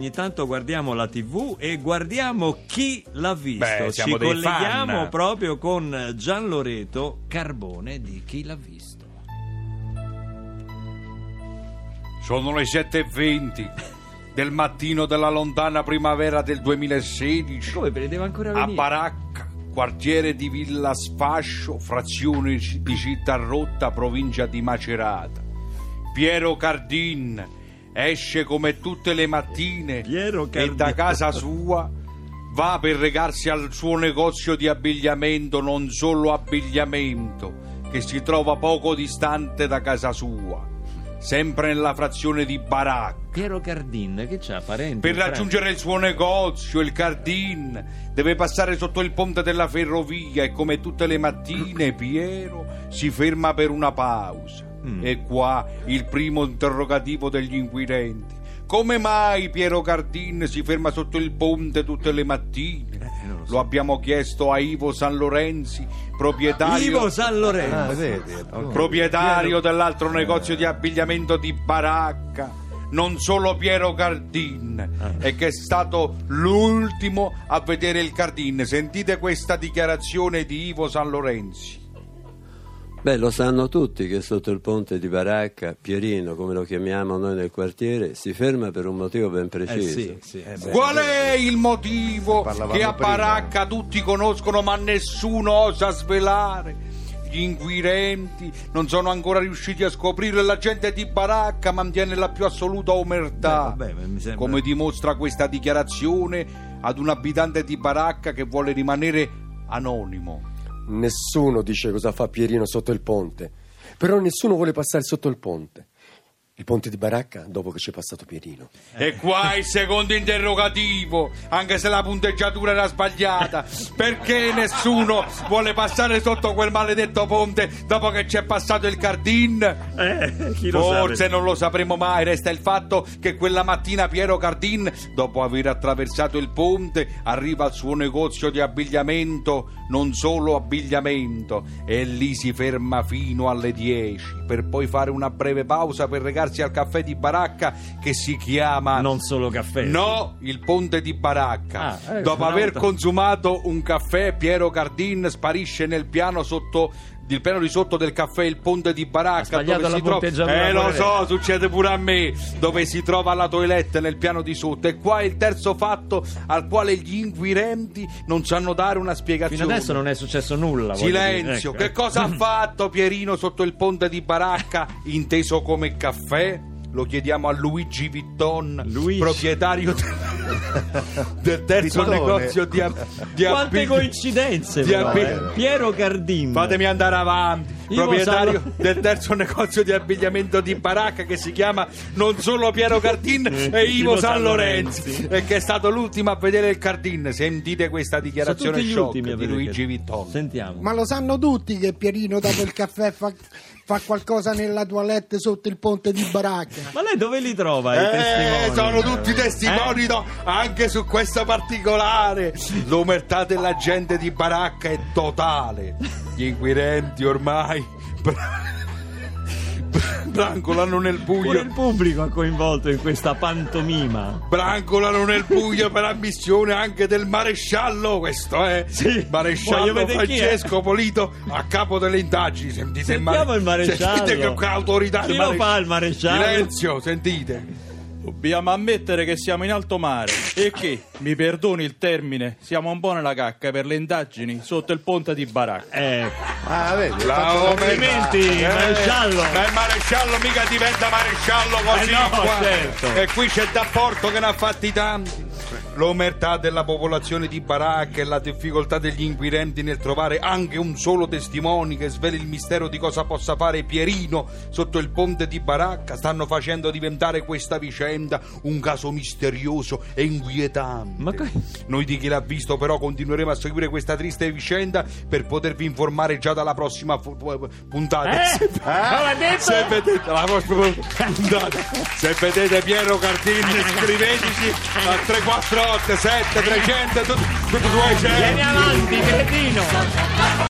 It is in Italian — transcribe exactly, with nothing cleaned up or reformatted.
Ogni tanto guardiamo la tivù e guardiamo Chi l'ha visto. Beh, ci colleghiamo fan. proprio con Gian Loreto Carbone di Chi l'ha visto. Sono le sette e venti del mattino della lontana primavera del duemilasedici. Come vedeva ancora venire? A Baracca, quartiere di Villa Sfascio, frazione di Città Rotta, provincia di Macerata. Piero Cardin esce come tutte le mattine e da casa sua va per recarsi al suo negozio di abbigliamento, non solo abbigliamento, che si trova poco distante da casa sua, sempre nella frazione di Baracca. Piero Cardin che c'ha parenti per raggiungere il suo negozio. Il Cardin deve passare sotto il ponte della ferrovia e come tutte le mattine Piero si ferma per una pausa. Mm. E qua il primo interrogativo degli inquirenti: come mai Piero Cardin si ferma sotto il ponte tutte le mattine? Eh, non lo so. Lo abbiamo chiesto a Ivo Sanlorenzi, proprietario Ivo Sanlorenzi ah, vedi, okay. proprietario Piero... dell'altro negozio di abbigliamento di Baracca. Non solo Piero Cardin ah. e che è stato l'ultimo a vedere il Cardin. Sentite questa dichiarazione di Ivo Sanlorenzi. Beh, lo sanno tutti che sotto il ponte di Baracca Pierino, come lo chiamiamo noi nel quartiere, si ferma per un motivo ben preciso. Eh sì, sì, eh beh, qual è il motivo che a Baracca prima. tutti conoscono ma nessuno osa svelare? Gli inquirenti non sono ancora riusciti a scoprirlo e la gente di Baracca mantiene la più assoluta omertà. Beh, vabbè, mi sembra... come dimostra questa dichiarazione ad un abitante di Baracca che vuole rimanere anonimo. Nessuno dice cosa fa Pierino sotto il ponte, però nessuno vuole passare sotto il ponte. Il ponte di Baracca dopo che c'è passato Pierino. E qua il secondo interrogativo, anche se la punteggiatura era sbagliata. Perché nessuno vuole passare sotto quel maledetto ponte dopo che c'è passato il Cardin? Eh, chi lo Forse sabe. non lo sapremo mai. Resta il fatto che quella mattina Piero Cardin, dopo aver attraversato il ponte, arriva al suo negozio di abbigliamento, non solo abbigliamento, e lì si ferma fino alle dieci per poi fare una breve pausa per recarsi al caffè di Baracca, che si chiama non solo caffè no il ponte di Baracca. ah, eh, dopo aver volta. consumato un caffè, Piero Cardin sparisce nel piano sotto il piano di sotto del caffè Il Ponte di Baracca, dove si trova eh lo so succede pure a me dove si trova la toilette nel piano di sotto. E qua è il terzo fatto al quale gli inquirenti non sanno dare una spiegazione. Fino adesso non è successo nulla. Silenzio. Ecco. Che cosa ha fatto Pierino sotto il ponte di Baracca inteso come caffè? Lo chiediamo a Luigi Vitton, Luigi. proprietario del terzo Vitone. negozio di, ab- di ab- quante coincidenze di ab- Piero Cardin fatemi andare avanti Ivo proprietario Sanlo... del terzo negozio di abbigliamento di Baracca, che si chiama non solo Piero Cardin e Ivo, Ivo Sanlorenzi, e che è stato l'ultimo a vedere il Cardin. Sentite questa dichiarazione shock di Luigi Vitton. Sentiamo. Ma lo sanno tutti che Pierino dopo il caffè fa, fa qualcosa nella toilette sotto il ponte di Baracca. Ma lei dove li trova i eh, testimoni? Sono tutti testimoni eh? no, anche su questo particolare. L'omertà della gente di Baracca è totale. Gli inquirenti ormai brancolano nel buio. Pure il pubblico è coinvolto in questa pantomima. Brancolano nel buio per ammissione anche del maresciallo. Questo è sì. maresciallo Francesco Polito, a capo delle indagini. Sentite, Sentiamo mare... il maresciallo. Sentite che autorità. Chi mare... lo fa il maresciallo? Silenzio, sentite. Dobbiamo ammettere che siamo in alto mare e che, mi perdoni il termine, siamo un po' nella cacca per le indagini sotto il ponte di Baracca. Eh. Ah, vedi, complimenti, eh, maresciallo. Ma il maresciallo mica diventa maresciallo così. Eh no, qua. Certo. E qui c'è d'apporto che ne ha fatti tanti. L'omertà della popolazione di Baracca e la difficoltà degli inquirenti nel trovare anche un solo testimone che sveli il mistero di cosa possa fare Pierino sotto il ponte di Baracca stanno facendo diventare questa vicenda un caso misterioso e inquietante. Ma che... Noi di Chi l'ha visto però continueremo a seguire questa triste vicenda per potervi informare già dalla prossima fu- puntata. Eh? Se... Eh? Se vedete la prossima puntata, se vedete Piero Cardin, scriveteci a tre quattro otto sette trecento tutto, tutto, tutto, tutto, tutto, tutto. Vieni avanti, cretino.